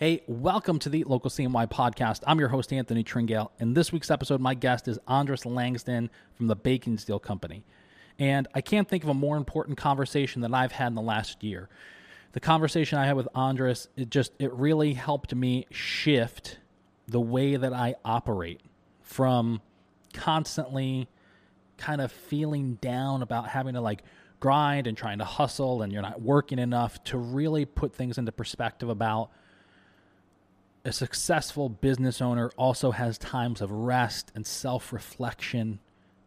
Hey, welcome to the Eat Local CNY podcast. I'm your host, Anthony Tringale. In this week's episode, my guest is Andris Langston from the Baking Steel Company. And I can't think of a more important conversation that I've had in the last year. The conversation I had with Andris, it really helped me shift the way that I operate from constantly kind of feeling down about having to grind and trying to hustle and you're not working enough to really put things into perspective about a successful business owner also has times of rest and self-reflection,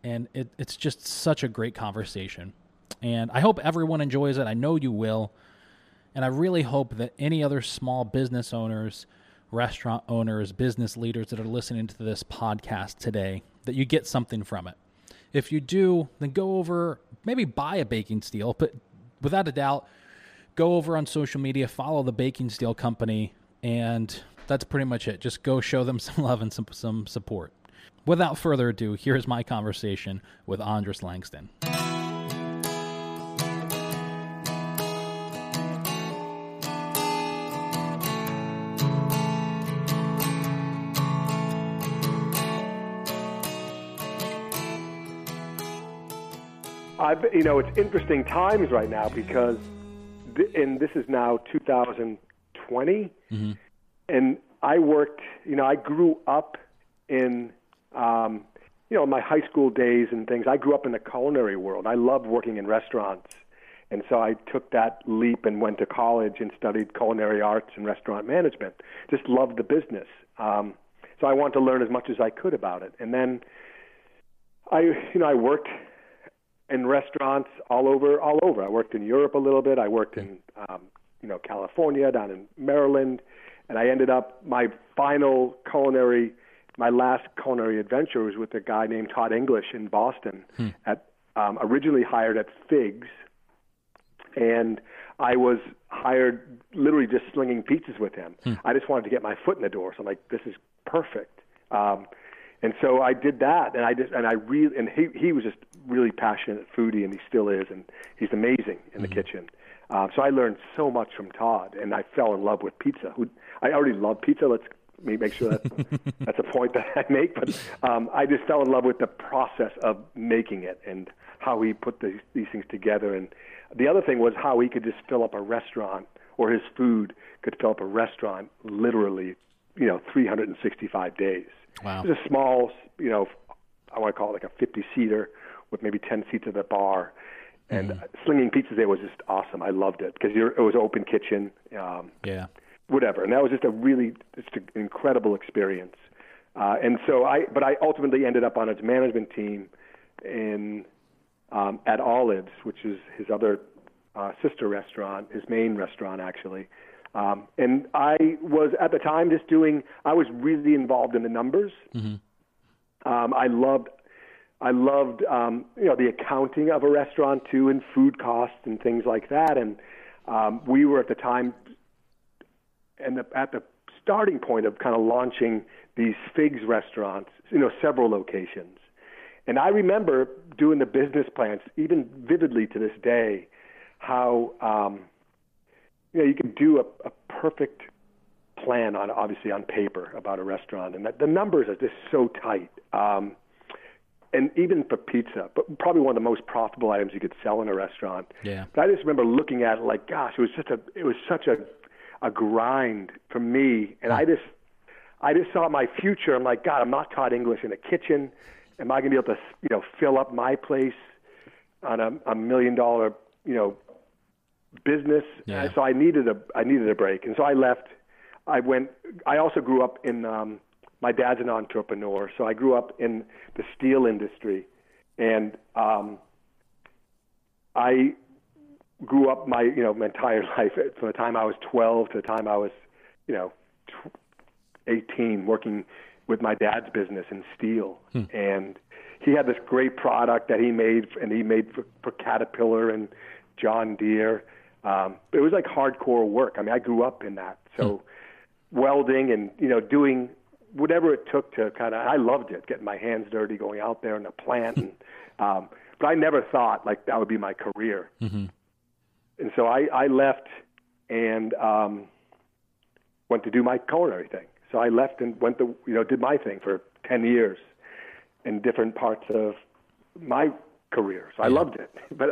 and it's just such a great conversation. And I hope everyone enjoys it. I know you will. And I really hope that any other small business owners, restaurant owners, business leaders that are listening to this podcast today, that you get something from it. If you do, then go over, maybe buy a Baking Steel, but without a doubt, go over on social media, follow the Baking Steel Company, and that's pretty much it. Just go show them some love and some support. Without further ado, here's my conversation with Andris Langston. It's interesting times right now because, and this is now 2020. Mm-hmm. And I worked, I grew up in, my high school days and things. I grew up in the culinary world. I loved working in restaurants. And so I took that leap and went to college and studied culinary arts and restaurant management. Just loved the business. So I wanted to learn as much as I could about it. And then I worked in restaurants all over. I worked in Europe a little bit. I worked in, California, down in Maryland. And I ended up, my last culinary adventure was with a guy named Todd English in Boston, originally hired at Figs. And I was hired literally just slinging pizzas with him. I just wanted to get my foot in the door. So I'm like, this is perfect. And so I did that. And he was just really passionate foodie, and he still is. And he's amazing in the kitchen. So I learned so much from Todd, and I fell in love with pizza. I already love pizza. Let's make sure that's a point that I make. But I just fell in love with the process of making it and how he put these things together. And the other thing was how he could just fill up a restaurant, or his food could fill up a restaurant literally, 365 days. Wow. It was a small, I want to call it like a 50-seater with maybe 10 seats at the bar. And slinging pizzas there was just awesome. I loved it because it was open kitchen, whatever. And that was just an incredible experience. But I ultimately ended up on his management team at Olive's, which is his other sister restaurant, his main restaurant actually. And I was at the time I was really involved in the numbers. I loved the accounting of a restaurant too, and food costs and things like that. And we were at the time, at the starting point of kind of launching these Figs restaurants, several locations. And I remember doing the business plans, even vividly to this day, how you could do a perfect plan on paper about a restaurant, and that the numbers are just so tight. And even for pizza, but probably one of the most profitable items you could sell in a restaurant. Yeah. But I just remember looking at it like, gosh, it was such a grind for me. And I just saw my future. I'm like, God, I'm not Todd English in a kitchen. Am I going to be able to, fill up my place on a $1 million, business? Yeah. So I needed a break. And so I left. I also grew up in, my dad's an entrepreneur, so I grew up in the steel industry, and I grew up my entire life from the time I was 12 to the time I was, 18, working with my dad's business in steel. And he had this great product that he made for Caterpillar and John Deere. It was like hardcore work. I mean, I grew up in that, so welding and doing whatever it took to I loved it, getting my hands dirty, going out there in the plant. And, but I never thought that would be my career. And so I left and went to do my culinary thing. So I left and went to, did my thing for 10 years in different parts of my career. So I loved it. But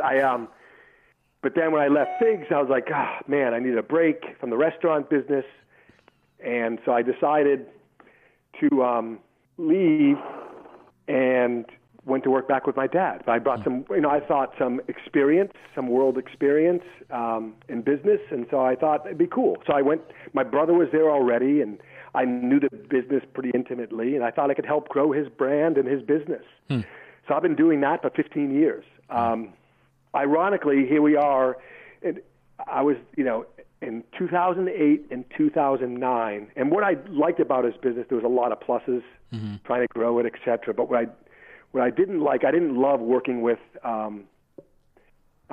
but then when I left Figs, I was like, man, I need a break from the restaurant business. And so I decided to leave and went to work back with my dad. But I brought some experience, some world experience in business. And so I thought it'd be cool. So I went, my brother was there already, and I knew the business pretty intimately. And I thought I could help grow his brand and his business. Hmm. So I've been doing that for 15 years. Ironically, here we are. And I was, in 2008 and 2009. And what I liked about his business, there was a lot of pluses, trying to grow it, et cetera. But what I didn't like, I didn't love working with, I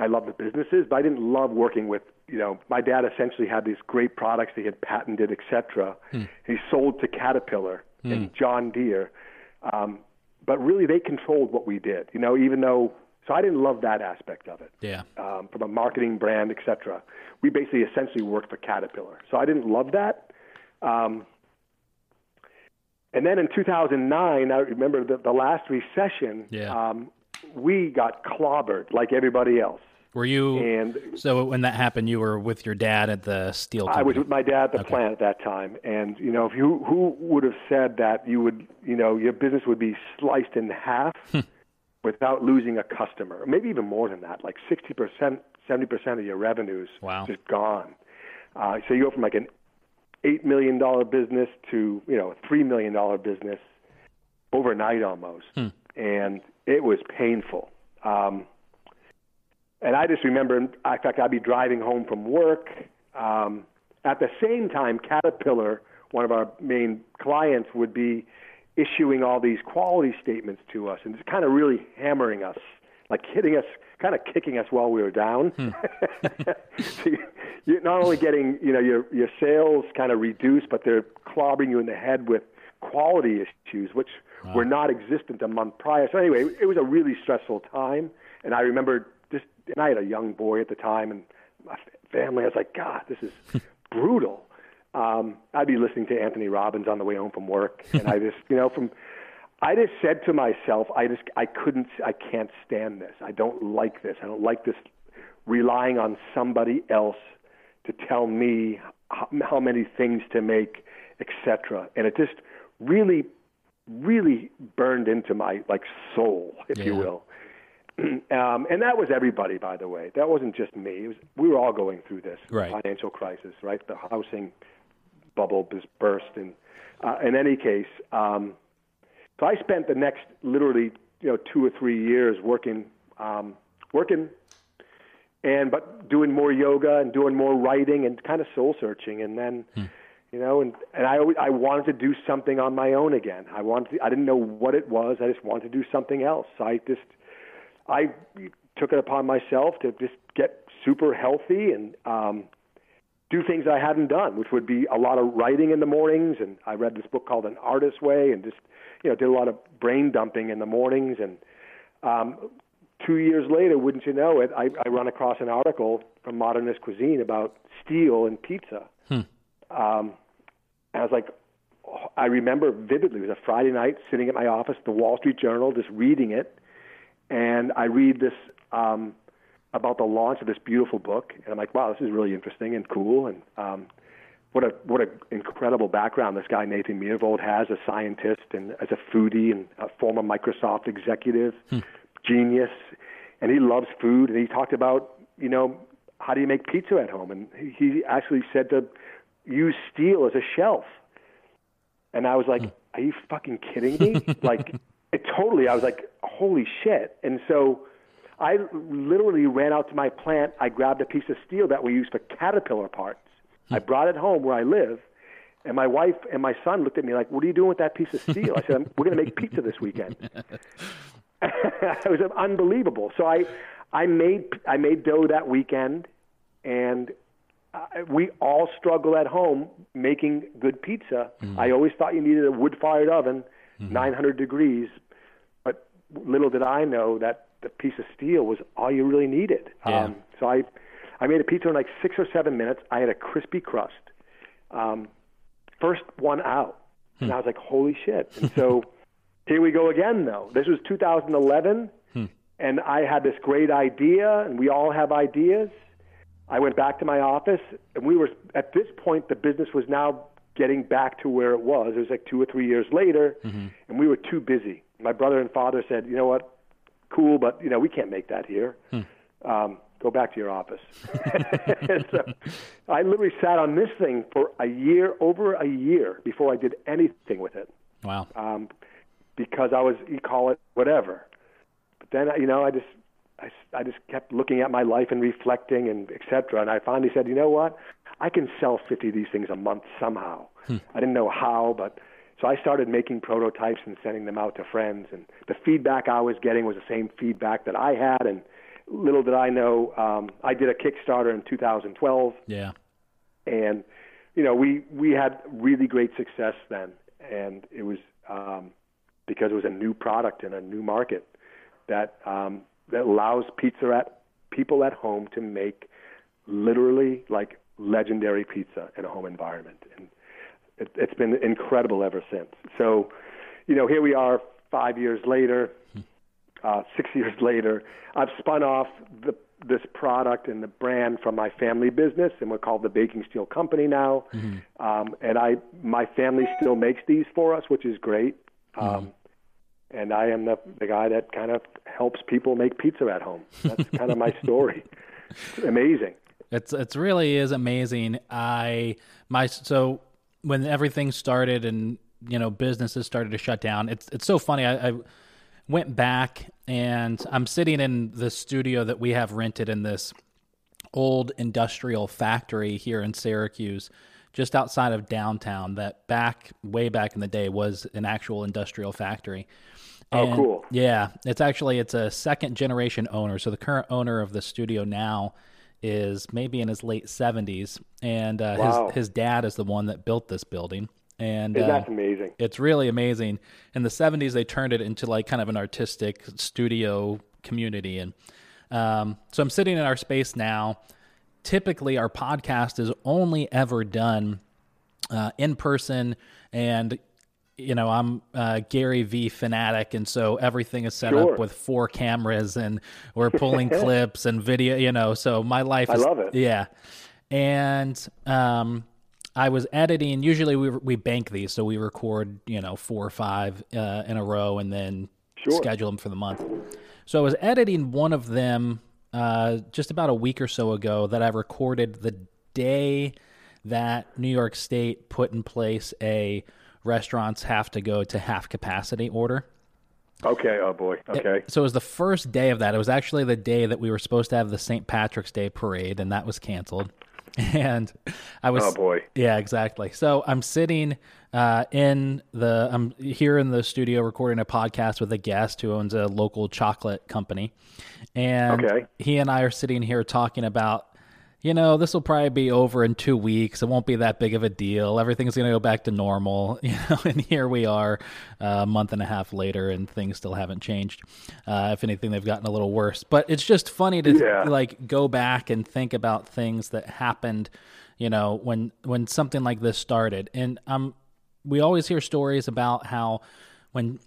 love the businesses, but I didn't love working with, my dad essentially had these great products that he had patented, et cetera. Mm. He sold to Caterpillar and John Deere. But really they controlled what we did, even though, so I didn't love that aspect of it. Yeah. From a marketing brand, et cetera. We basically essentially worked for Caterpillar. So I didn't love that. And then in 2009, I remember the last recession, we got clobbered like everybody else. Were you? And so when that happened, you were with your dad at the steel company? I was with my dad at the plant at that time. And, if you, who would have said that you would, your business would be sliced in half without losing a customer? Maybe even more than that, like 60%, 70% of your revenues just gone. So you go from like an $8 million business to, a $3 million business overnight almost. Hmm. And it was painful. And I just remember, in fact, I'd be driving home from work. At the same time, Caterpillar, one of our main clients, would be issuing all these quality statements to us and just kind of really hammering us, like hitting us, kind of kicking us while we were down. Hmm. So you're not only getting, your sales kind of reduced, but they're clobbering you in the head with quality issues, which were not existent a month prior. So anyway, it was a really stressful time. And I remember and I had a young boy at the time and my family, I was like, God, this is brutal. I'd be listening to Anthony Robbins on the way home from work. And I just, I just said to myself, I can't stand this. I don't like this. I don't like this relying on somebody else to tell me how many things to make, etc. And it just really, really burned into my soul, if you will. And that was everybody, by the way. That wasn't just me. We were all going through this financial crisis, right? The housing bubble just burst. And in any case, so I spent the next literally 2 or 3 years working, but doing more yoga and doing more writing and kind of soul searching. And then and I wanted to do something on my own again. I didn't know what it was. I just wanted to do something else. So I took it upon myself to just get super healthy and do things I hadn't done, which would be a lot of writing in the mornings. And I read this book called The Artist's Way and just, did a lot of brain dumping in the mornings. And 2 years later, wouldn't you know it, I run across an article from Modernist Cuisine about steel and pizza. Hmm. I was like, I remember vividly, it was a Friday night sitting at my office, the Wall Street Journal, just reading it. And I read this about the launch of this beautiful book, and I'm like, wow, this is really interesting and cool, and what a incredible background this guy Nathan Myhrvold has, a scientist and as a foodie and a former Microsoft executive, genius, and he loves food, and he talked about how do you make pizza at home, and he actually said to use steel as a shelf, and I was like, are you fucking kidding me? I was like, holy shit. And so I literally ran out to my plant. I grabbed a piece of steel that we used for Caterpillar parts. I brought it home where I live. And my wife and my son looked at me like, what are you doing with that piece of steel? I said, we're going to make pizza this weekend. It was unbelievable. So I made dough that weekend. And we all struggle at home making good pizza. Mm. I always thought you needed a wood-fired oven. 900 degrees, but little did I know that the piece of steel was all you really needed. Yeah. So I made a pizza in like 6 or 7 minutes. I had a crispy crust. first one out. And I was like, holy shit. And so here we go again, though. This was 2011, and I had this great idea, and we all have ideas. I went back to my office, and we were, at this point, the business was now getting back to where it was. It was like 2 or 3 years later, and we were too busy. My brother and father said, you know what, cool, but, you know, we can't make that here. Go back to your office. So I literally sat on this thing for a year, over a year, before I did anything with it. Wow. Because I was, you call it whatever. But then, you know, I just kept looking at my life and reflecting and et cetera. And I finally said, you know what? I can sell 50 of these things a month somehow. I didn't know how, but so I started making prototypes and sending them out to friends. And the feedback I was getting was the same feedback that I had. And little did I know, I did a Kickstarter in 2012. Yeah. And, you know, we had really great success then. And it was because it was a new product in a new market that allows people at home to make literally like legendary pizza in a home environment. And it's been incredible ever since. So, you know, here we are 5 years later. 6 years later, I've spun off this product and the brand from my family business, and we're called the Baking Steel Company now. And my family still makes these for us, which is great. And I am the guy that kind of helps people make pizza at home. That's kind of my story. It's amazing. It's really is amazing. So when everything started and, you know, businesses started to shut down, it's so funny. I went back, and I'm sitting in the studio that we have rented in this old industrial factory here in Syracuse, just outside of downtown, that way back in the day was an actual industrial factory. And, oh, cool. Yeah. It's a second generation owner. So the current owner of the studio now is maybe in his late 70s, and wow. his dad is the one that built this building. And that's amazing. It's really amazing. In the 70s, they turned it into like kind of an artistic studio community. And so I'm sitting in our space now. Typically, our podcast is only ever done in person. And, you know, I'm a Gary V fanatic. And so everything is set up with 4 cameras, and we're pulling clips and video, you know. So my life I love it. Yeah. And, I was editing. Usually we bank these, so we record, you know, 4 or 5 in a row, and then schedule them for the month. So I was editing one of them just about a week or so ago that I recorded the day that New York State put in place a restaurants have to go to half capacity order. Okay. Oh boy. Okay. So it was the first day of that. It was actually the day that we were supposed to have the St. Patrick's Day parade, and that was canceled. And I was, oh boy. Yeah, exactly. So I'm sitting I'm here in the studio recording a podcast with a guest who owns a local chocolate company. And he and I are sitting here talking about, you know, this will probably be over in 2 weeks. It won't be that big of a deal. Everything's going to go back to normal, you know, and here we are a month and a half later, and things still haven't changed. If anything, they've gotten a little worse, but it's just funny to like go back and think about things that happened, you know, when something like this started. And we always hear stories about how when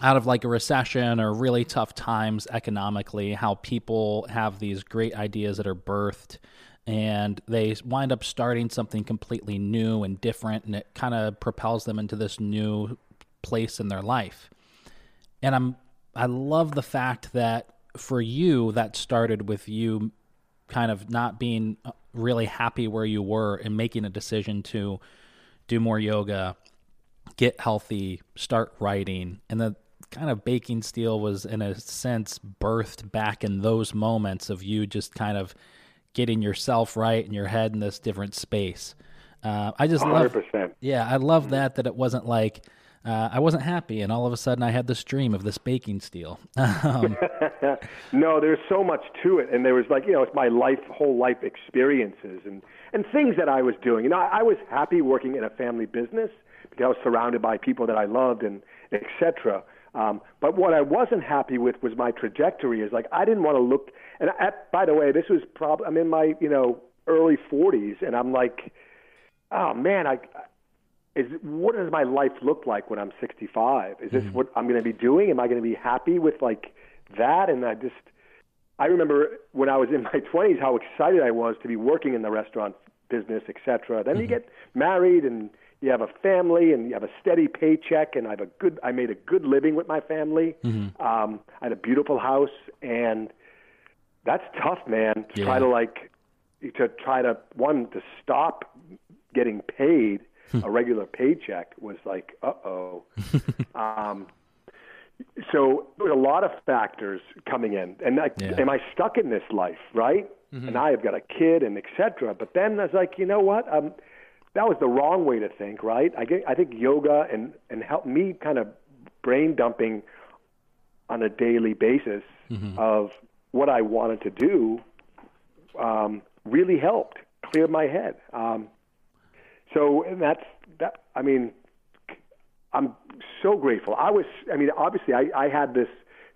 out of like a recession or really tough times economically, how people have these great ideas that are birthed, and they wind up starting something completely new and different, and it kind of propels them into this new place in their life. And I love the fact that for you, that started with you kind of not being really happy where you were and making a decision to do more yoga, get healthy, start writing, and the kind of Baking Steel was in a sense birthed back in those moments of you just kind of getting yourself right and your head in this different space. I just 100%. I love that it wasn't like, I wasn't happy, and all of a sudden I had this dream of this Baking Steel. No, there's so much to it. And there was like, you know, it's my whole life experiences and things that I was doing. You know, I was happy working in a family business because I was surrounded by people that I loved and et cetera. But what I wasn't happy with was my trajectory. Is like, I didn't want to look, and by the way, this was probably, I'm in my, you know, early 40s, and I'm like, oh man, is what does my life look like when I'm 65? Is this what I'm going to be doing? Am I going to be happy with like that? And I remember when I was in my 20s, how excited I was to be working in the restaurant business, et cetera. Then you get married and you have a family and you have a steady paycheck, and I made a good living with my family. I had a beautiful house, and that's tough, man, to try to to stop getting paid a regular paycheck was like, uh-oh. So there were a lot of factors coming in. And am I stuck in this life, right? And I've got a kid and et cetera. But then I was like, you know what? That was the wrong way to think, right? I think yoga and helped me kind of brain dumping on a daily basis of what I wanted to do really helped clear my head. So, and that's that. I mean, I'm so grateful. Obviously, I had this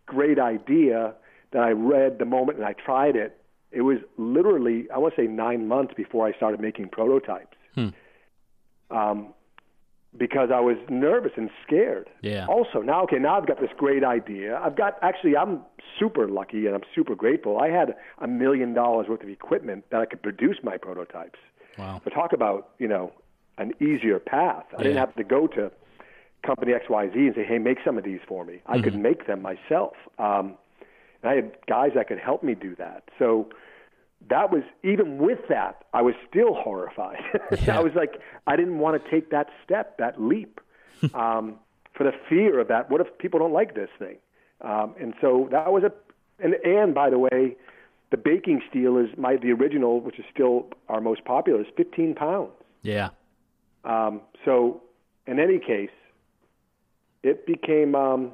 great idea that I read the moment and I tried it. It was literally, I want to say, 9 months before I started making prototypes, because I was nervous and scared. Yeah. Also, now I've got this great idea. I'm super lucky and I'm super grateful. I had $1 million worth of equipment that I could produce my prototypes. Wow. So talk about, an easier path. I didn't have to go to company XYZ and say, hey, make some of these for me. I could make them myself. And I had guys that could help me do that. So that was, even with that, I was still horrified. I was like, I didn't want to take that step, that leap, for the fear of that. What if people don't like this thing? And so that was and by the way, the baking steel is the original, which is still our most popular, is 15 pounds. Yeah. So in any case, it became, I'm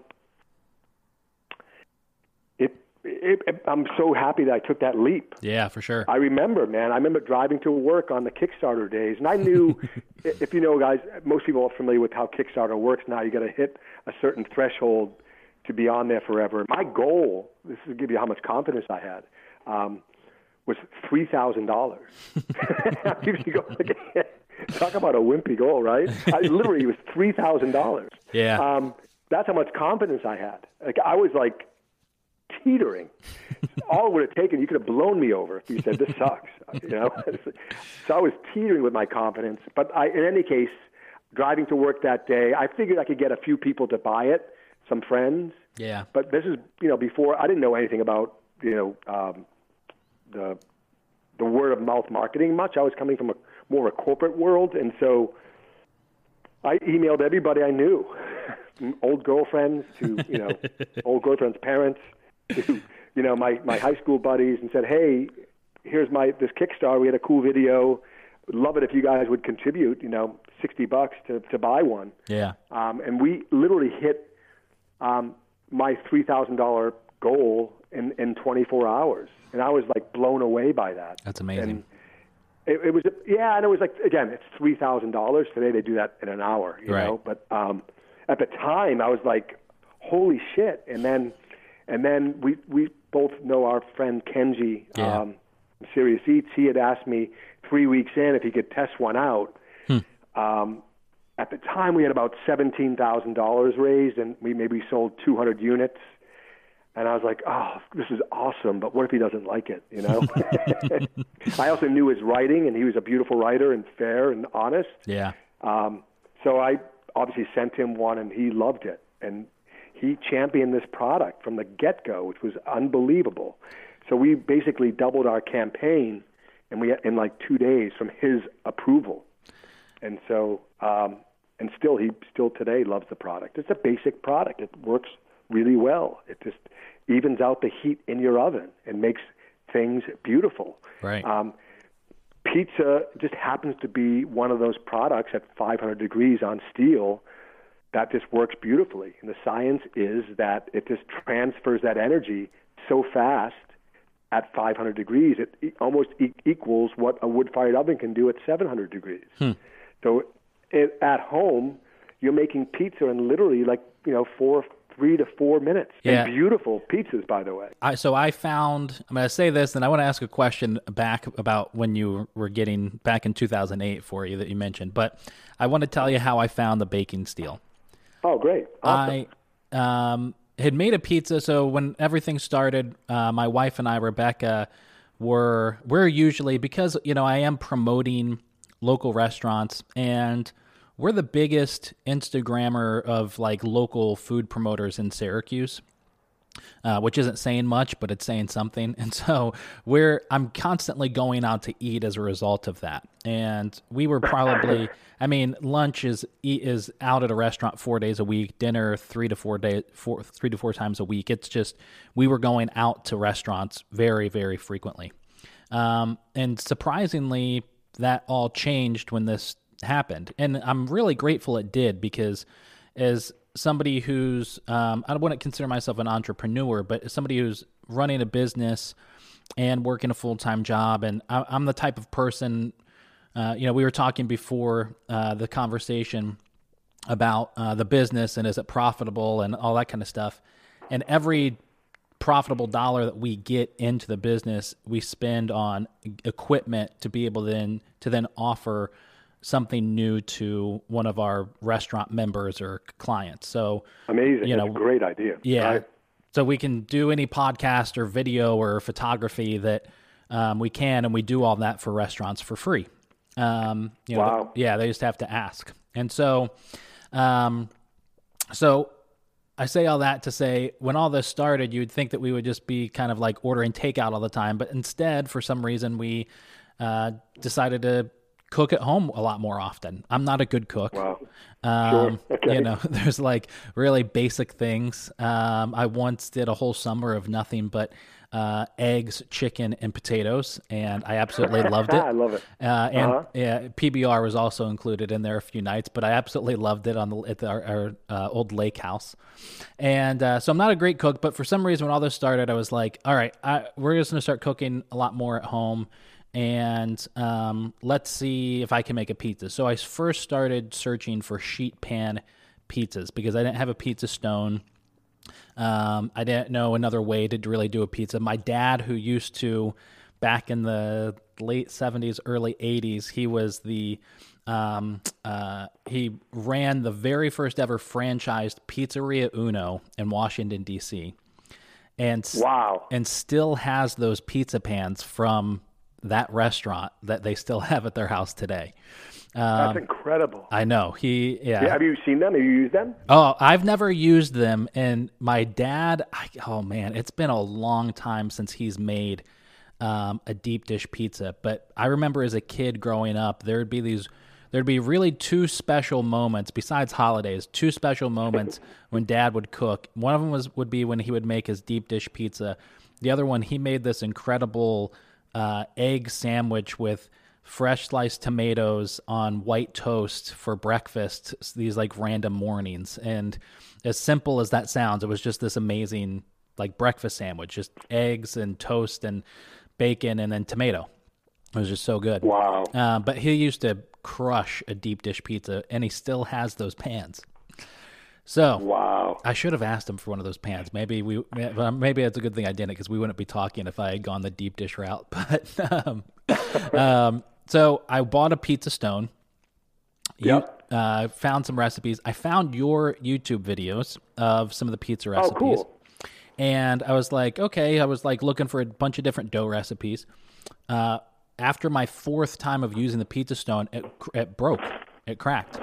so happy that I took that leap. Yeah, for sure. I remember driving to work on the Kickstarter days, and I knew, if you know, guys, most people are familiar with how Kickstarter works now. You got to hit a certain threshold to be on there forever. My goal, this is to give you how much confidence I had, was $3,000. Talk about a wimpy goal, right? It was $3,000. Yeah. That's how much confidence I had. I was like teetering. All it would have taken, you could have blown me over if you said, this sucks, So I was teetering with my confidence. But in any case, driving to work that day, I figured I could get a few people to buy it, some friends. Yeah. But this is, before, I didn't know anything about, the word of mouth marketing much. I was coming from more of a corporate world, and so I emailed everybody I knew, old girlfriends to old girlfriends' parents to my high school buddies, and said, hey, here's this Kickstarter. We had a cool video. Would love it if you guys would contribute $60 to buy one. Yeah. And we literally hit my $3,000 goal in 24 hours. And I was like blown away by that. That's amazing. And it was, and it was like, again, it's $3,000 today. They do that in an hour, you know. But at the time, I was like, holy shit! And then we both know our friend Kenji, from Serious Eats. He had asked me 3 weeks in if he could test one out. At the time, we had about $17,000 raised, and we maybe sold 200 units. And I was like, oh, this is awesome, but what if he doesn't like it, I also knew his writing, and he was a beautiful writer and fair and honest. Yeah. So I obviously sent him one, and he loved it. And he championed this product from the get-go, which was unbelievable. So we basically doubled our campaign in like 2 days from his approval. And so and still, he still today loves the product. It's a basic product. It works really well. It just evens out the heat in your oven and makes things beautiful. Right. Pizza just happens to be one of those products at 500 degrees on steel that just works beautifully. And the science is that it just transfers that energy so fast at 500 degrees. It almost equals what a wood-fired oven can do at 700 degrees. So at home, you're making pizza in literally like, 4 3 to 4 minutes. Yeah. And beautiful pizzas, by the way. I'm going to say this, and I want to ask a question back about when you were getting back in 2008 for you that you mentioned, but I want to tell you how I found the Baking Steel. Oh, great. Awesome. I had made a pizza. So when everything started, my wife and I, Rebecca, we're usually, because, you know, I am promoting local restaurants, and we're the biggest Instagrammer of like local food promoters in Syracuse, which isn't saying much, but it's saying something. And so I'm constantly going out to eat as a result of that. And we were probably, I mean, lunch is out at a restaurant 4 days a week, dinner 3 to 4 times a week. It's just, we were going out to restaurants very, very frequently. And surprisingly, that all changed when this happened. And I'm really grateful it did, because as somebody who's, I don't want to consider myself an entrepreneur, but as somebody who's running a business and working a full-time job, and I'm the type of person, you know, we were talking before the conversation about the business and is it profitable and all that kind of stuff. And every profitable dollar that we get into the business, we spend on equipment to be able to then offer something new to one of our restaurant members or clients. So amazing. You know, that's a great idea. Yeah. Right. So we can do any podcast or video or photography that we can, and we do all that for restaurants for free. You know, wow. Yeah. They just have to ask. And so, so I say all that to say, when all this started, you'd think that we would just be kind of like ordering takeout all the time, but instead, for some reason, we decided to cook at home a lot more often. I'm not a good cook. Wow. Sure. Okay. You know, there's like really basic things. I once did a whole summer of nothing but eggs, chicken, and potatoes, and I absolutely loved it. I love it. And uh-huh. Yeah, PBR was also included in there a few nights, but I absolutely loved it at our old lake house. And so I'm not a great cook, but for some reason when all this started, I was like, all right, we're just going to start cooking a lot more at home. And let's see if I can make a pizza. So I first started searching for sheet pan pizzas because I didn't have a pizza stone. I didn't know another way to really do a pizza. My dad, who used to, back in the late 70s, early 80s, he was he ran the very first ever franchised Pizzeria Uno in Washington, D.C. And wow. And still has those pizza pans from that restaurant that they still have at their house today. That's incredible. I know. Yeah. Have you seen them? Have you used them? Oh, I've never used them. And my dad, it's been a long time since he's made a deep dish pizza. But I remember as a kid growing up, there'd be really two special moments besides holidays, two special moments when Dad would cook. One of them would be when he would make his deep dish pizza. The other one, he made this incredible egg sandwich with fresh sliced tomatoes on white toast for breakfast, these like random mornings. And as simple as that sounds, it was just this amazing like breakfast sandwich, just eggs and toast and bacon and then tomato. It was just so good. Wow. But he used to crush a deep dish pizza, and he still has those pans. So wow. I should have asked him for one of those pans. Maybe it's a good thing I didn't, because we wouldn't be talking if I had gone the deep dish route. But so I bought a pizza stone. Yep. Found some recipes. I found your YouTube videos of some of the pizza recipes. Oh, cool. And I was like, okay. I was like looking for a bunch of different dough recipes. After my fourth time of using the pizza stone, it broke. It cracked.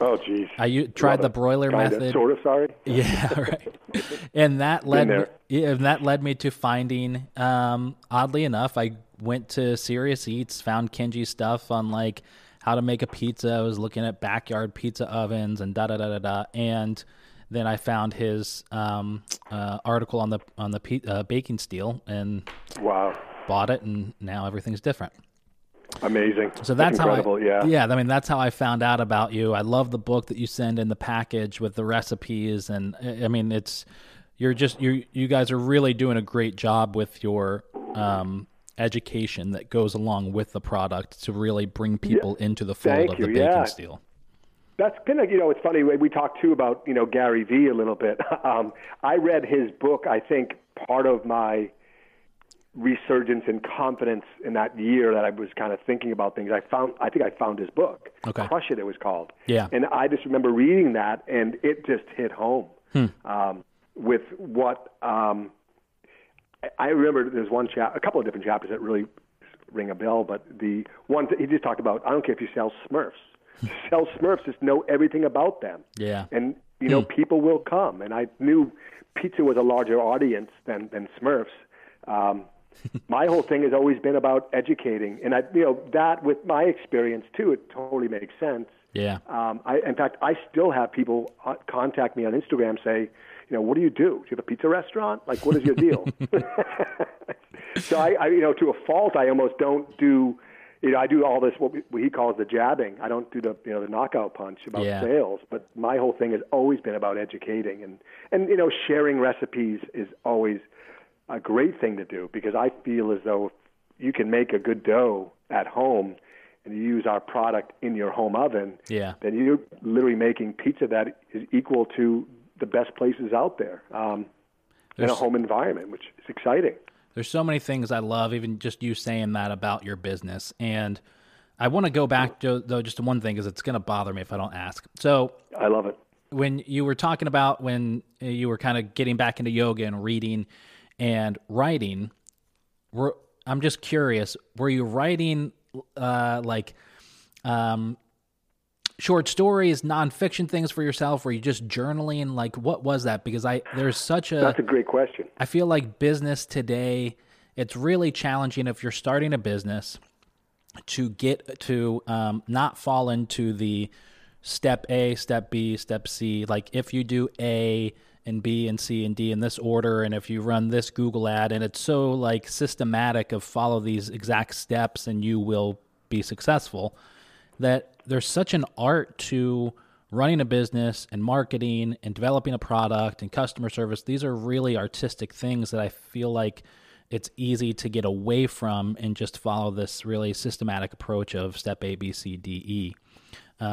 Oh, geez. I tried the broiler method. Sort of, sorry. Yeah, right. And that led me to finding, oddly enough, I went to Serious Eats, found Kenji's stuff on like how to make a pizza. I was looking at backyard pizza ovens and And then I found his article on the Baking Steel and wow, bought it, and now everything's different. Amazing. So that's incredible. That's how I found out about you. I love the book that you send in the package with the recipes, and I mean, you guys are really doing a great job with your education that goes along with the product to really bring people into the fold of the Baking Steel. That's kind of, you know, it's funny. We talked, too, about, you know, Gary V a little bit. I read his book, I think, part of my resurgence and confidence in that year that I was kind of thinking about things. I think I found his book, okay. Crush It was called. Yeah. And I just remember reading that, and it just hit home with what I remember. There's one a couple of different chapters that really ring a bell, but the one that he just talked about, I don't care if you sell Smurfs. Sell Smurfs, just know everything about them. Yeah. And, you know, people will come. And I knew pizza was a larger audience than Smurfs. My whole thing has always been about educating. And, that with my experience, too, it totally makes sense. Yeah. In fact, I still have people contact me on Instagram, say, you know, what do you do? Do you have a pizza restaurant? Like, what is your deal? So, I to a fault, I almost don't do... You know, I do all this, what he calls the jabbing. I don't do the knockout punch about sales, but my whole thing has always been about educating. And sharing recipes is always a great thing to do, because I feel as though you can make a good dough at home and you use our product in your home oven, then you're literally making pizza that is equal to the best places out there in a home environment, which is exciting. There's so many things I love, even just you saying that about your business. And I want to go back to, though, just to one thing, because it's going to bother me if I don't ask. So I love it. When you were talking about when you were kind of getting back into yoga and reading and writing, I'm just curious, were you writing short stories, nonfiction things for yourself? Were you just journaling? Like, what was that? Because that's a great question. I feel like business today, it's really challenging if you're starting a business to get to not fall into the step A, step B, step C. Like, if you do A and B and C and D in this order, and if you run this Google ad, and it's so like systematic of follow these exact steps and you will be successful, that there's such an art to running a business and marketing and developing a product and customer service. These are really artistic things that I feel like it's easy to get away from and just follow this really systematic approach of step A, B, C, D, E. So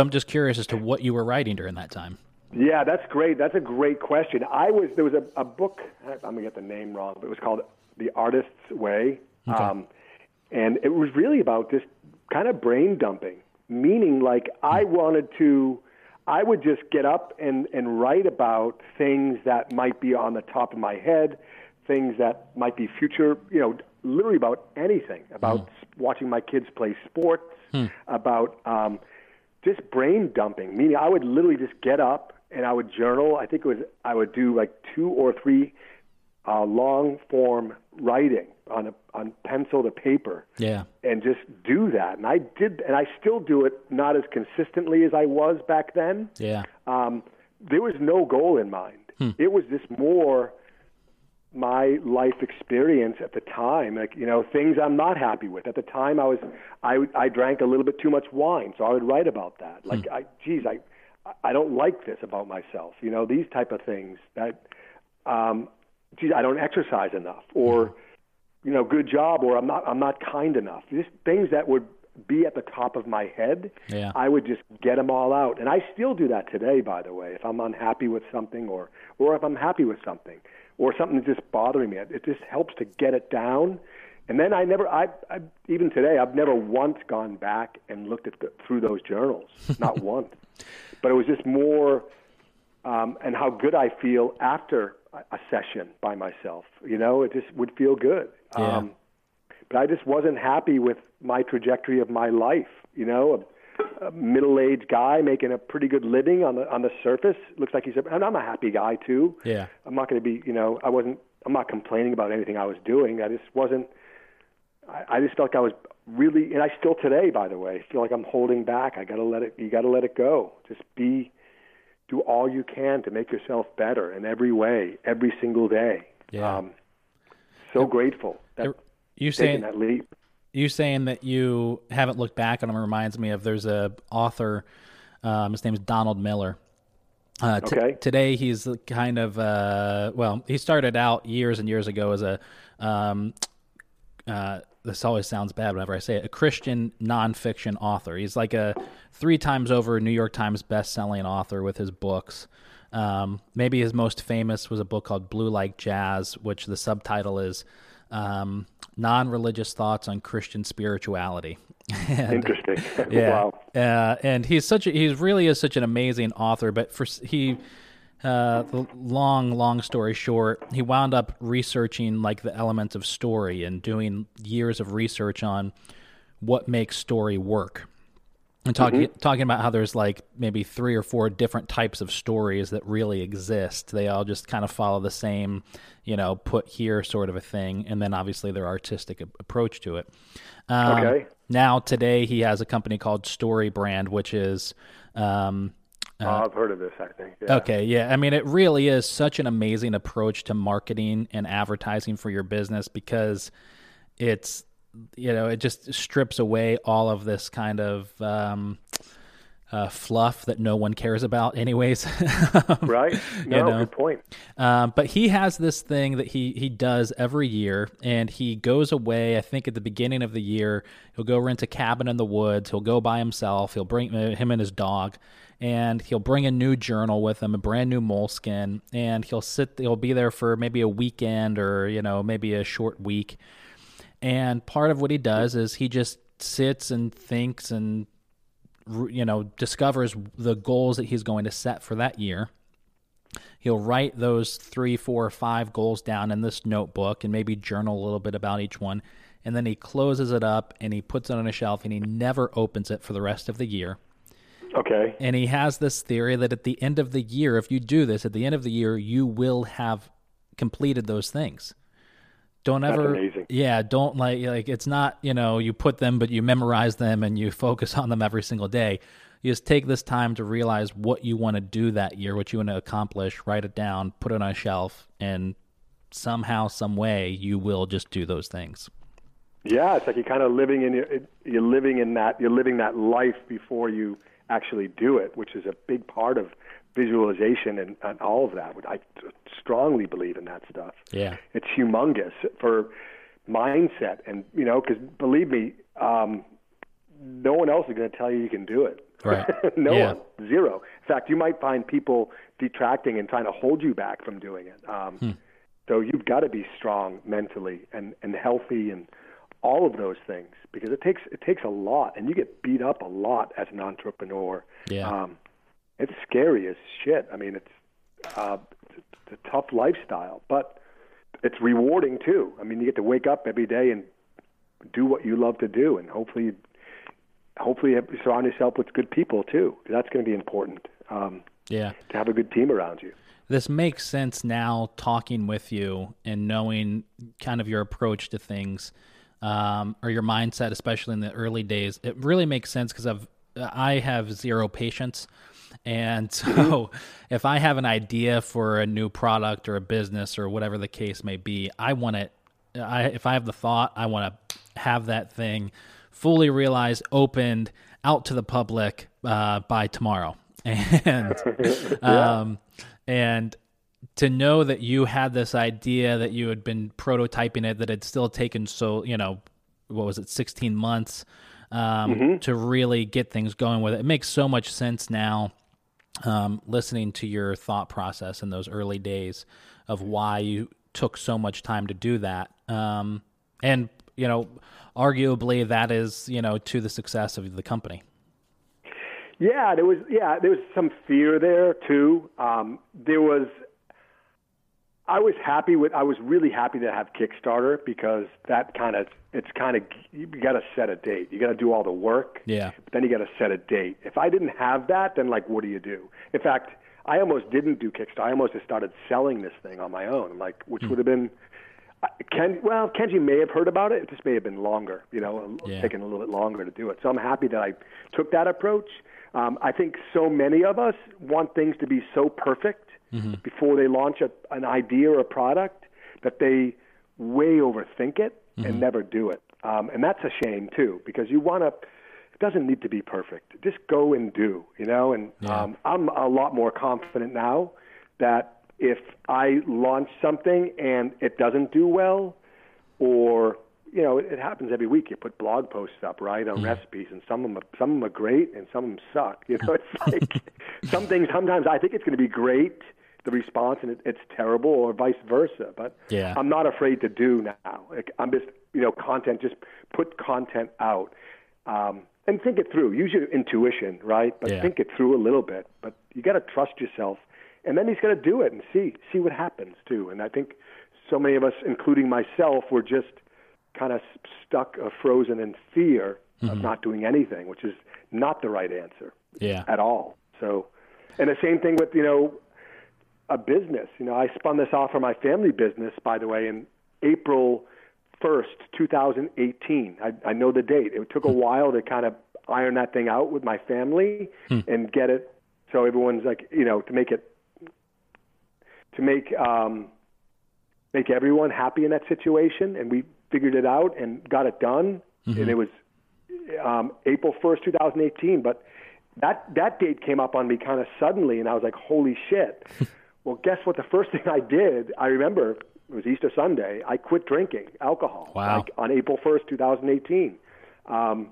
I'm just curious as to what you were writing during that time. Yeah, that's great. That's a great question. There was a book, I'm going to get the name wrong, but it was called The Artist's Way. Okay. And it was really about this kind of brain dumping. Meaning, like, I would just get up and write about things that might be on the top of my head, things that might be future, literally about anything, about watching my kids play sports, about just brain dumping. Meaning, I would literally just get up and I would journal. I think I would do like 2 or 3 long form writing on pencil to paper, and just do that. And I did, and I still do it, not as consistently as I was back then. Yeah. There was no goal in mind. It was just more my life experience at the time, like, things I'm not happy with. At the time, I drank a little bit too much wine, so I would write about that. Like, I don't like this about myself. These type of things that, I don't exercise enough, or. Good job, or I'm not kind enough. Just things that would be at the top of my head, I would just get them all out. And I still do that today, by the way, if I'm unhappy with something or if I'm happy with something or something's just bothering me. It just helps to get it down. And then even today, I've never once gone back and looked at through those journals, not once. But it was just more and how good I feel after a session by myself. It just would feel good. Yeah. But I just wasn't happy with my trajectory of my life. A middle-aged guy making a pretty good living on the surface. Looks like and I'm a happy guy too. Yeah. I'm not going to be, I'm not complaining about anything I was doing. I just felt like I was really, and I still today, by the way, feel like I'm holding back. You got to let it go. Just do all you can to make yourself better in every way, every single day. Yeah. So grateful that you saying that leap. You saying that you haven't looked back on them reminds me of there's a author. His name is Donald Miller. Today he's kind of he started out years and years ago as a this always sounds bad whenever I say it, a Christian nonfiction author. He's like a 3 times over New York Times bestselling author with his books. Maybe his most famous was a book called Blue Like Jazz, which the subtitle is Non-Religious Thoughts on Christian Spirituality. Interesting. Yeah. Wow. And he's such a, he really is such an amazing author, but for long story short, he wound up researching like the elements of story and doing years of research on what makes story work. And talking about how there's like maybe 3 or 4 different types of stories that really exist. They all just kind of follow the same, you know, put here sort of a thing. And then obviously their artistic approach to it. Okay. Now today he has a company called Story Brand, which is, I've heard of this, I think. Yeah. Okay, yeah. I mean, it really is such an amazing approach to marketing and advertising for your business because it's, you know, it just strips away all of this kind of fluff that no one cares about anyways. Right. No, you know? Good point. But he has this thing that he does every year, and he goes away, I think at the beginning of the year, he'll go rent a cabin in the woods, he'll go by himself, he'll bring him and his dog, and he'll bring a new journal with him, a brand new moleskin, and he'll be there for maybe a weekend or, you know, maybe a short week. And part of what he does is he just sits and thinks and, you know, discovers the goals that he's going to set for that year. He'll write those 3, 4, 5 goals down in this notebook and maybe journal a little bit about each one. And then he closes it up and he puts it on a shelf and he never opens it for the rest of the year. Okay. And he has this theory that at the end of the year, if you do this, at the end of the year, you will have completed those things. Don't ever, yeah, don't like it's not, you know, you put them, but you memorize them and you focus on them every single day. You just take this time to realize what you want to do that year, what you want to accomplish, write it down, put it on a shelf, and somehow, some way you will just do those things. Yeah. It's like you're kind of living in you're living that life before you actually do it, which is a big part of visualization and all of that. I strongly believe in that stuff. Yeah, it's humongous for mindset, and you know, because believe me, no one else is going to tell you can do it. Right? No one, zero. In fact, you might find people detracting and trying to hold you back from doing it. So you've got to be strong mentally and healthy and all of those things, because it takes a lot, and you get beat up a lot as an entrepreneur. Yeah. It's scary as shit. I mean, it's a tough lifestyle, but it's rewarding too. I mean, you get to wake up every day and do what you love to do, and hopefully you surround yourself with good people too. That's going to be important. To have a good team around you. This makes sense now, talking with you and knowing kind of your approach to things, or your mindset, especially in the early days. It really makes sense because I have zero patience. And so if I have an idea for a new product or a business or whatever the case may be, I want it. If I have the thought, I want to have that thing fully realized, opened out to the public, by tomorrow. And, and to know that you had this idea, that you had been prototyping it, that had still taken, so, you know, what was it? 16 months, to really get things going with it. It makes so much sense now. Listening to your thought process in those early days of why you took so much time to do that. And, you know, arguably that is, you know, to the success of the company. Yeah, there was some fear there too. I was really happy to have Kickstarter, because you got to set a date. You got to do all the work. Yeah. But then you got to set a date. If I didn't have that, then like, what do you do? In fact, I almost didn't do Kickstarter. I almost just started selling this thing on my own. I'm like, which would have been, Kenji may have heard about it. It just may have been longer, you know, taking a little bit longer to do it. So I'm happy that I took that approach. I think so many of us want things to be so perfect before they launch an idea or a product that they way overthink it and never do it. And that's a shame too, because it doesn't need to be perfect. Just go and do, you know? And I'm a lot more confident now that if I launch something and it doesn't do well, or you know, it happens every week. You put blog posts up, right, on recipes, and some of them are great and some of them suck. You know, it's like some things, sometimes I think it's going to be great, the response, and it's terrible, or vice versa. But I'm not afraid to do now. Like, I'm just, you know, content, just put content out. And think it through. Use your intuition, right? But think it through a little bit. But you got to trust yourself. And then he's going to do it and see what happens, too. And I think so many of us, including myself, were just kind of stuck or frozen in fear of not doing anything, which is not the right answer at all. So, and the same thing with, you know, a business. You know, I spun this off from my family business, by the way, in April 1st, 2018. I know the date. It took a while to kind of iron that thing out with my family and get it so everyone's like, you know, to make it, to make everyone happy in that situation. And we figured it out and got it done. And it was April 1st, 2018. But that date came up on me kind of suddenly, and I was like, holy shit. Well, guess what? The first thing I did, I remember, it was Easter Sunday, I quit drinking alcohol like on April 1st, 2018. And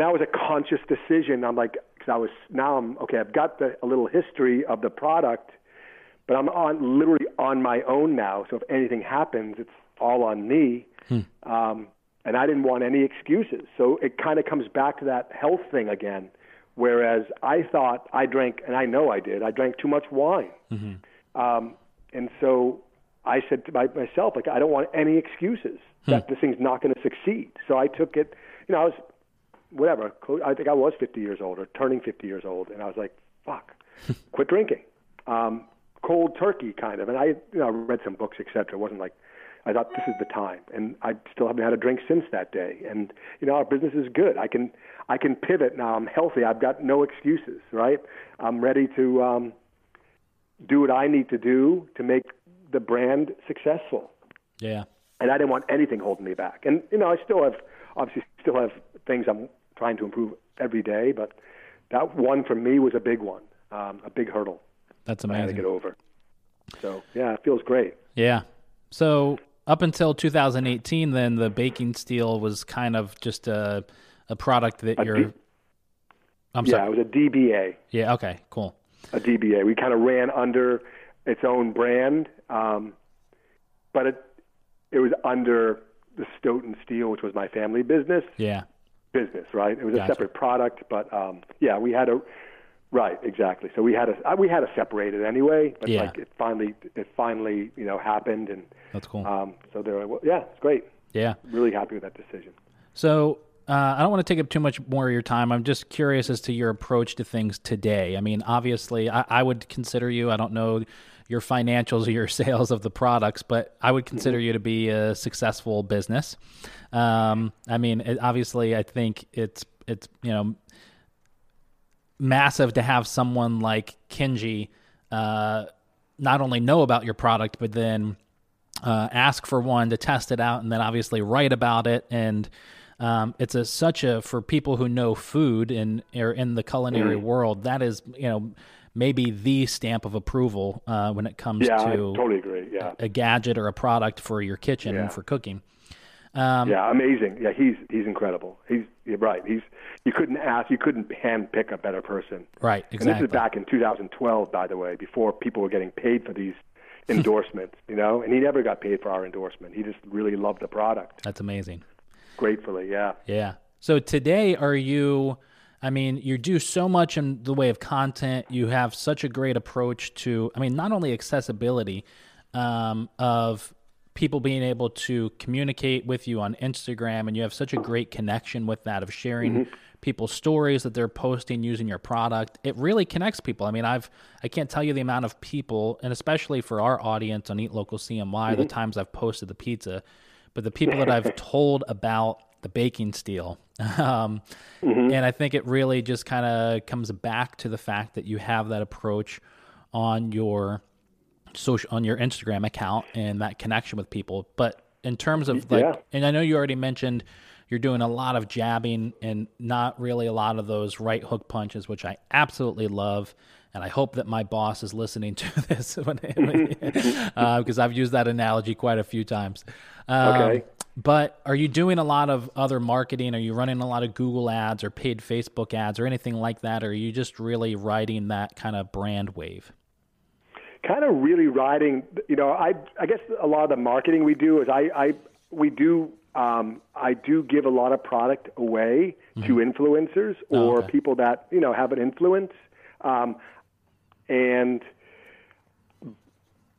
that was a conscious decision. I'm like, because I was, now I'm, okay, I've got a little history of the product, but I'm literally on my own now. So if anything happens, it's all on me. And I didn't want any excuses. So it kind of comes back to that health thing again. Whereas I thought I drank, and I know I did, I drank too much wine. And so I said to myself, like, I don't want any excuses that this thing's not going to succeed. So I took it, you know, I was, whatever, I think I was 50 years old or turning 50 years old. And I was like, fuck, quit drinking. Cold turkey, kind of. And I, you know, read some books, etc. It wasn't like, I thought this is the time. And I still haven't had a drink since that day. And, you know, our business is good. I can pivot now. I'm healthy. I've got no excuses, right? I'm ready to do what I need to do to make the brand successful. Yeah. And I didn't want anything holding me back. And, you know, I still have things I'm trying to improve every day. But that one for me was a big one, a big hurdle. That's amazing. I had to get over. So, yeah, it feels great. Yeah. So up until 2018, then the baking steel was kind of just a product that it was a DBA. Yeah, okay, cool. A DBA. We kind of ran under its own brand, but it was under the Stoughton Steel, which was my family business. Yeah. Business, right? It was a separate product, but we had a... Right, exactly. So we had to separate it anyway, but like it finally you know, happened, and that's cool. So there, it's great. Yeah, really happy with that decision. So I don't want to take up too much more of your time. I'm just curious as to your approach to things today. I mean, obviously, I would consider you. I don't know your financials or your sales of the products, but I would consider you to be a successful business. I mean, obviously, I think it's you know, massive to have someone like Kenji not only know about your product, but then ask for one to test it out, and then obviously write about it. And it's such a for people who know food and are in the culinary world, that is, you know, maybe the stamp of approval when it comes to I totally agree. Yeah. A gadget or a product for your kitchen and for cooking. Amazing. Yeah, he's incredible. You're right. You couldn't hand pick a better person. Right, exactly. And this is back in 2012, by the way, before people were getting paid for these endorsements, you know, and he never got paid for our endorsement. He just really loved the product. That's amazing. Gratefully, yeah. Yeah. So today you do so much in the way of content. You have such a great approach to, I mean, not only accessibility of people being able to communicate with you on Instagram, and you have such a great connection with that of sharing people's stories that they're posting using your product. It really connects people. I mean, I can't tell you the amount of people, and especially for our audience on Eat Local CNY, the times I've posted the pizza, but the people that I've told about the baking steel. And I think it really just kind of comes back to the fact that you have that approach on your social, on your Instagram account, and that connection with people. But in terms of and I know you already mentioned you're doing a lot of jabbing and not really a lot of those right hook punches, which I absolutely love. And I hope that my boss is listening to this because I've used that analogy quite a few times. Okay. But are you doing a lot of other marketing? Are you running a lot of Google ads or paid Facebook ads or anything like that? Or are you just really riding that kind of brand wave? Kind of really riding, you know, I guess a lot of the marketing we do is I do give a lot of product away to influencers or people that, you know, have an influence. And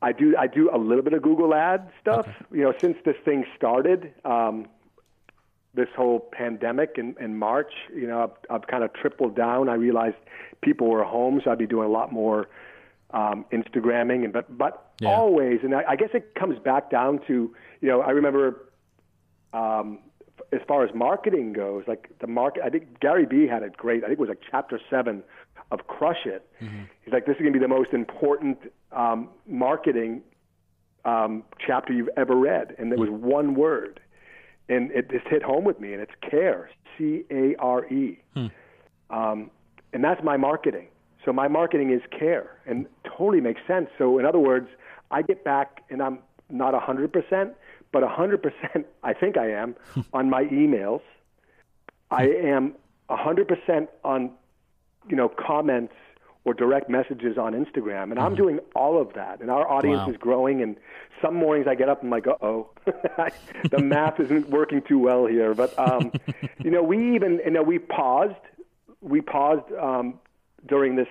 I do a little bit of Google ad stuff, you know, since this thing started, this whole pandemic in March, you know, I've kind of tripled down. I realized people were home, so I'd be doing a lot more Instagramming, and but always, and I guess it comes back down to, you know, I remember as far as marketing goes, like the market, I think Gary V had it great. I think it was like chapter 7 of Crush It. Mm-hmm. He's like, this is going to be the most important marketing chapter you've ever read. And it was one word. And it just hit home with me. And it's care, C-A-R-E. And that's my marketing. So my marketing is care, and totally makes sense. So in other words, I get back and I'm not 100%, but 100% I think I am on my emails. I am 100% on, you know, comments or direct messages on Instagram. And I'm doing all of that. And our audience is growing. And some mornings I get up and I'm like, uh-oh, the math isn't working too well here. But, you know, we paused during this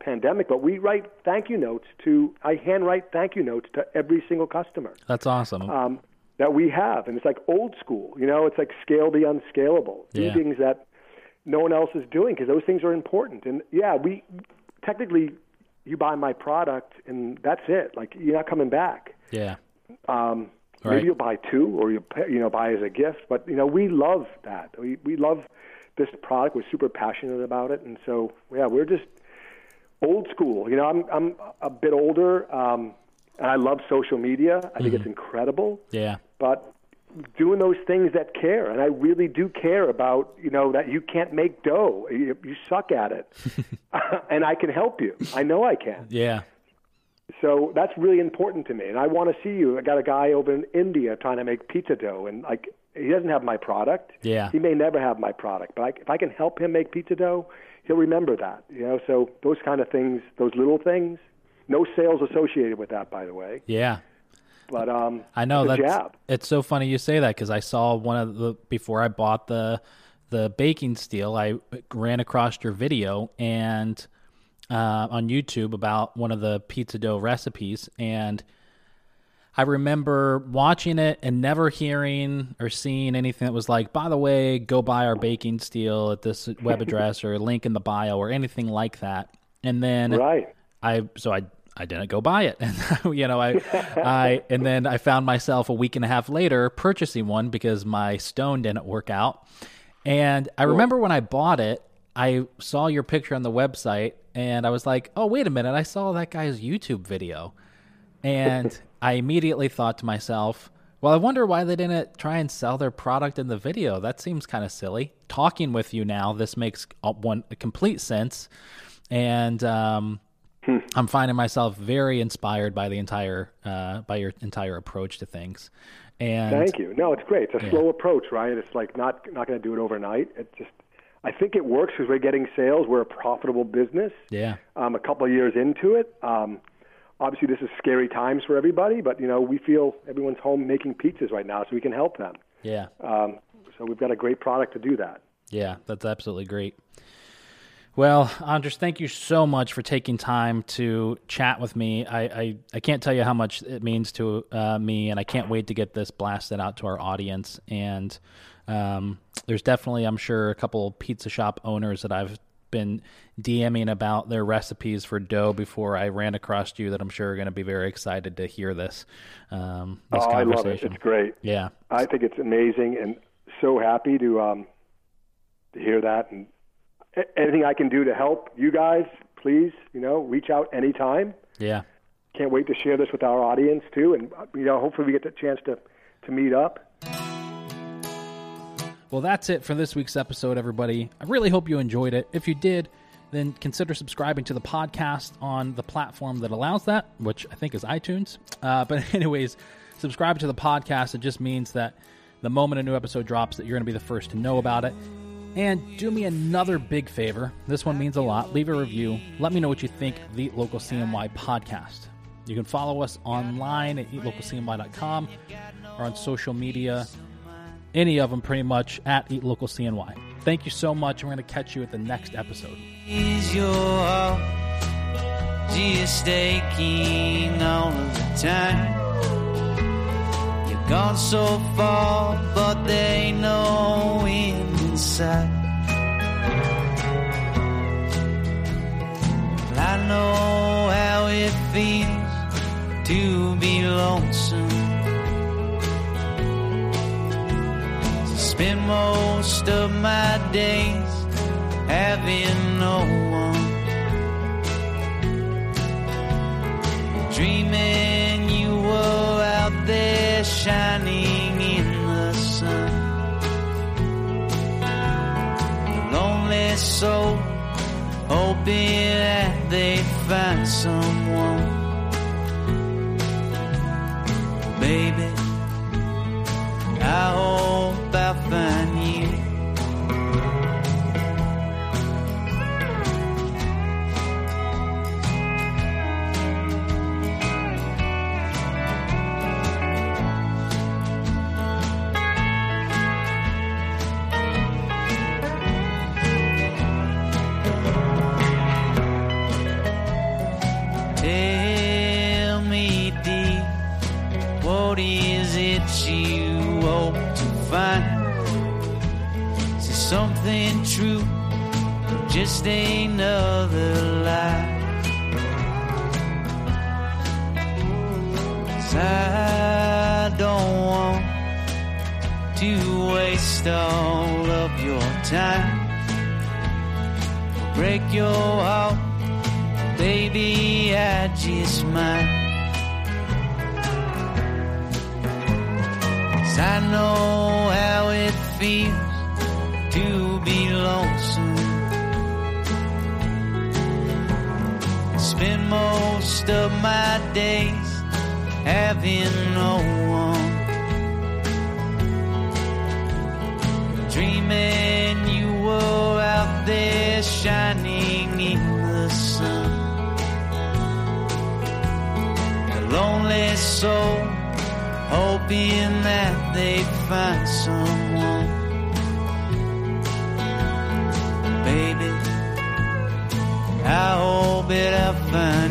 pandemic, but we write thank you notes to, I handwrite thank you notes to every single customer. That's awesome. That we have. And it's like old school, you know, it's like scale the unscalable. Yeah. Do things that no one else is doing, because those things are important. And yeah, we technically, you buy my product and that's it. Like, you're not coming back. Yeah. Right. Maybe you'll buy 2, or you'll, you know, buy as a gift, but you know, we love that. We love this product. We're super passionate about it. And so, yeah, we're just old school. You know, I'm a bit older, and I love social media. I think it's incredible. Yeah. But doing those things that care, and I really do care about, you know, that you can't make dough. You suck at it. And I can help you. I know I can. Yeah. So that's really important to me. And I want to see you. I got a guy over in India trying to make pizza dough, and like, he doesn't have my product. Yeah. He may never have my product, but if I can help him make pizza dough, he'll remember that, you know? So those kind of things, those little things, no sales associated with that, by the way. Yeah. But I know that's it's so funny you say that, because I saw one of the, before I bought the baking steel, I ran across your video and on YouTube about one of the pizza dough recipes, and I remember watching it and never hearing or seeing anything that was like, by the way, go buy our baking steel at this web address or link in the bio or anything like that. And then I didn't go buy it. And, you know, and then I found myself a week and a half later purchasing one because my stone didn't work out. And I remember when I bought it, I saw your picture on the website and I was like, oh, wait a minute. I saw that guy's YouTube video. And I immediately thought to myself, well, I wonder why they didn't try and sell their product in the video. That seems kind of silly. Talking with you now, this makes complete sense. And, I'm finding myself very inspired by the entire, by your entire approach to things. And thank you. No, it's great. It's a slow approach, right? It's like not going to do it overnight. It just, I think it works because we're getting sales. We're a profitable business. Yeah. A couple of years into it. Obviously this is scary times for everybody, but you know, we feel everyone's home making pizzas right now, so we can help them. Yeah. So we've got a great product to do that. Yeah, that's absolutely great. Well, Andris, thank you so much for taking time to chat with me. I can't tell you how much it means to me, and I can't wait to get this blasted out to our audience. And there's definitely, I'm sure, a couple pizza shop owners that I've been DMing about their recipes for dough before I ran across you that I'm sure are going to be very excited to hear this, this conversation. I love it. It's great. Yeah. I think it's amazing, and so happy to hear that. And anything I can do to help you guys, please, you know, reach out anytime. Yeah. Can't wait to share this with our audience too. And, you know, hopefully we get the chance to meet up. Well, that's it for this week's episode, everybody. I really hope you enjoyed it. If you did, then consider subscribing to the podcast on the platform that allows that, which I think is iTunes. But anyways, subscribe to the podcast. It just means that the moment a new episode drops, that you're going to be the first to know about it. And do me another big favor. This one means a lot. Leave a review. Let me know what you think of the Eat Local CNY podcast. You can follow us online at EatLocalCNY.com or on social media, any of them pretty much, at EatLocalCNY. Thank you so much. We're going to catch you at the next episode. Is your heart, just aching all of the time? You've gone so far, but there ain't no end in sight. Well, I know how it feels to be lonesome. Spend most of my days having no one, dreaming you were out there shining in the sun. Lonely soul, hoping that they find someone. Baby, I hope I find you. Tell me, dear, what is it you hope to find? Is it something true or just another lie? 'Cause I don't want to waste all of your time, break your heart, baby, I just might. 'Cause I know how it feels to be lonesome. Spend most of my days having no one, dreaming you were out there shining in the sun. A lonely soul, hoping that they find someone. Baby, I hope that I find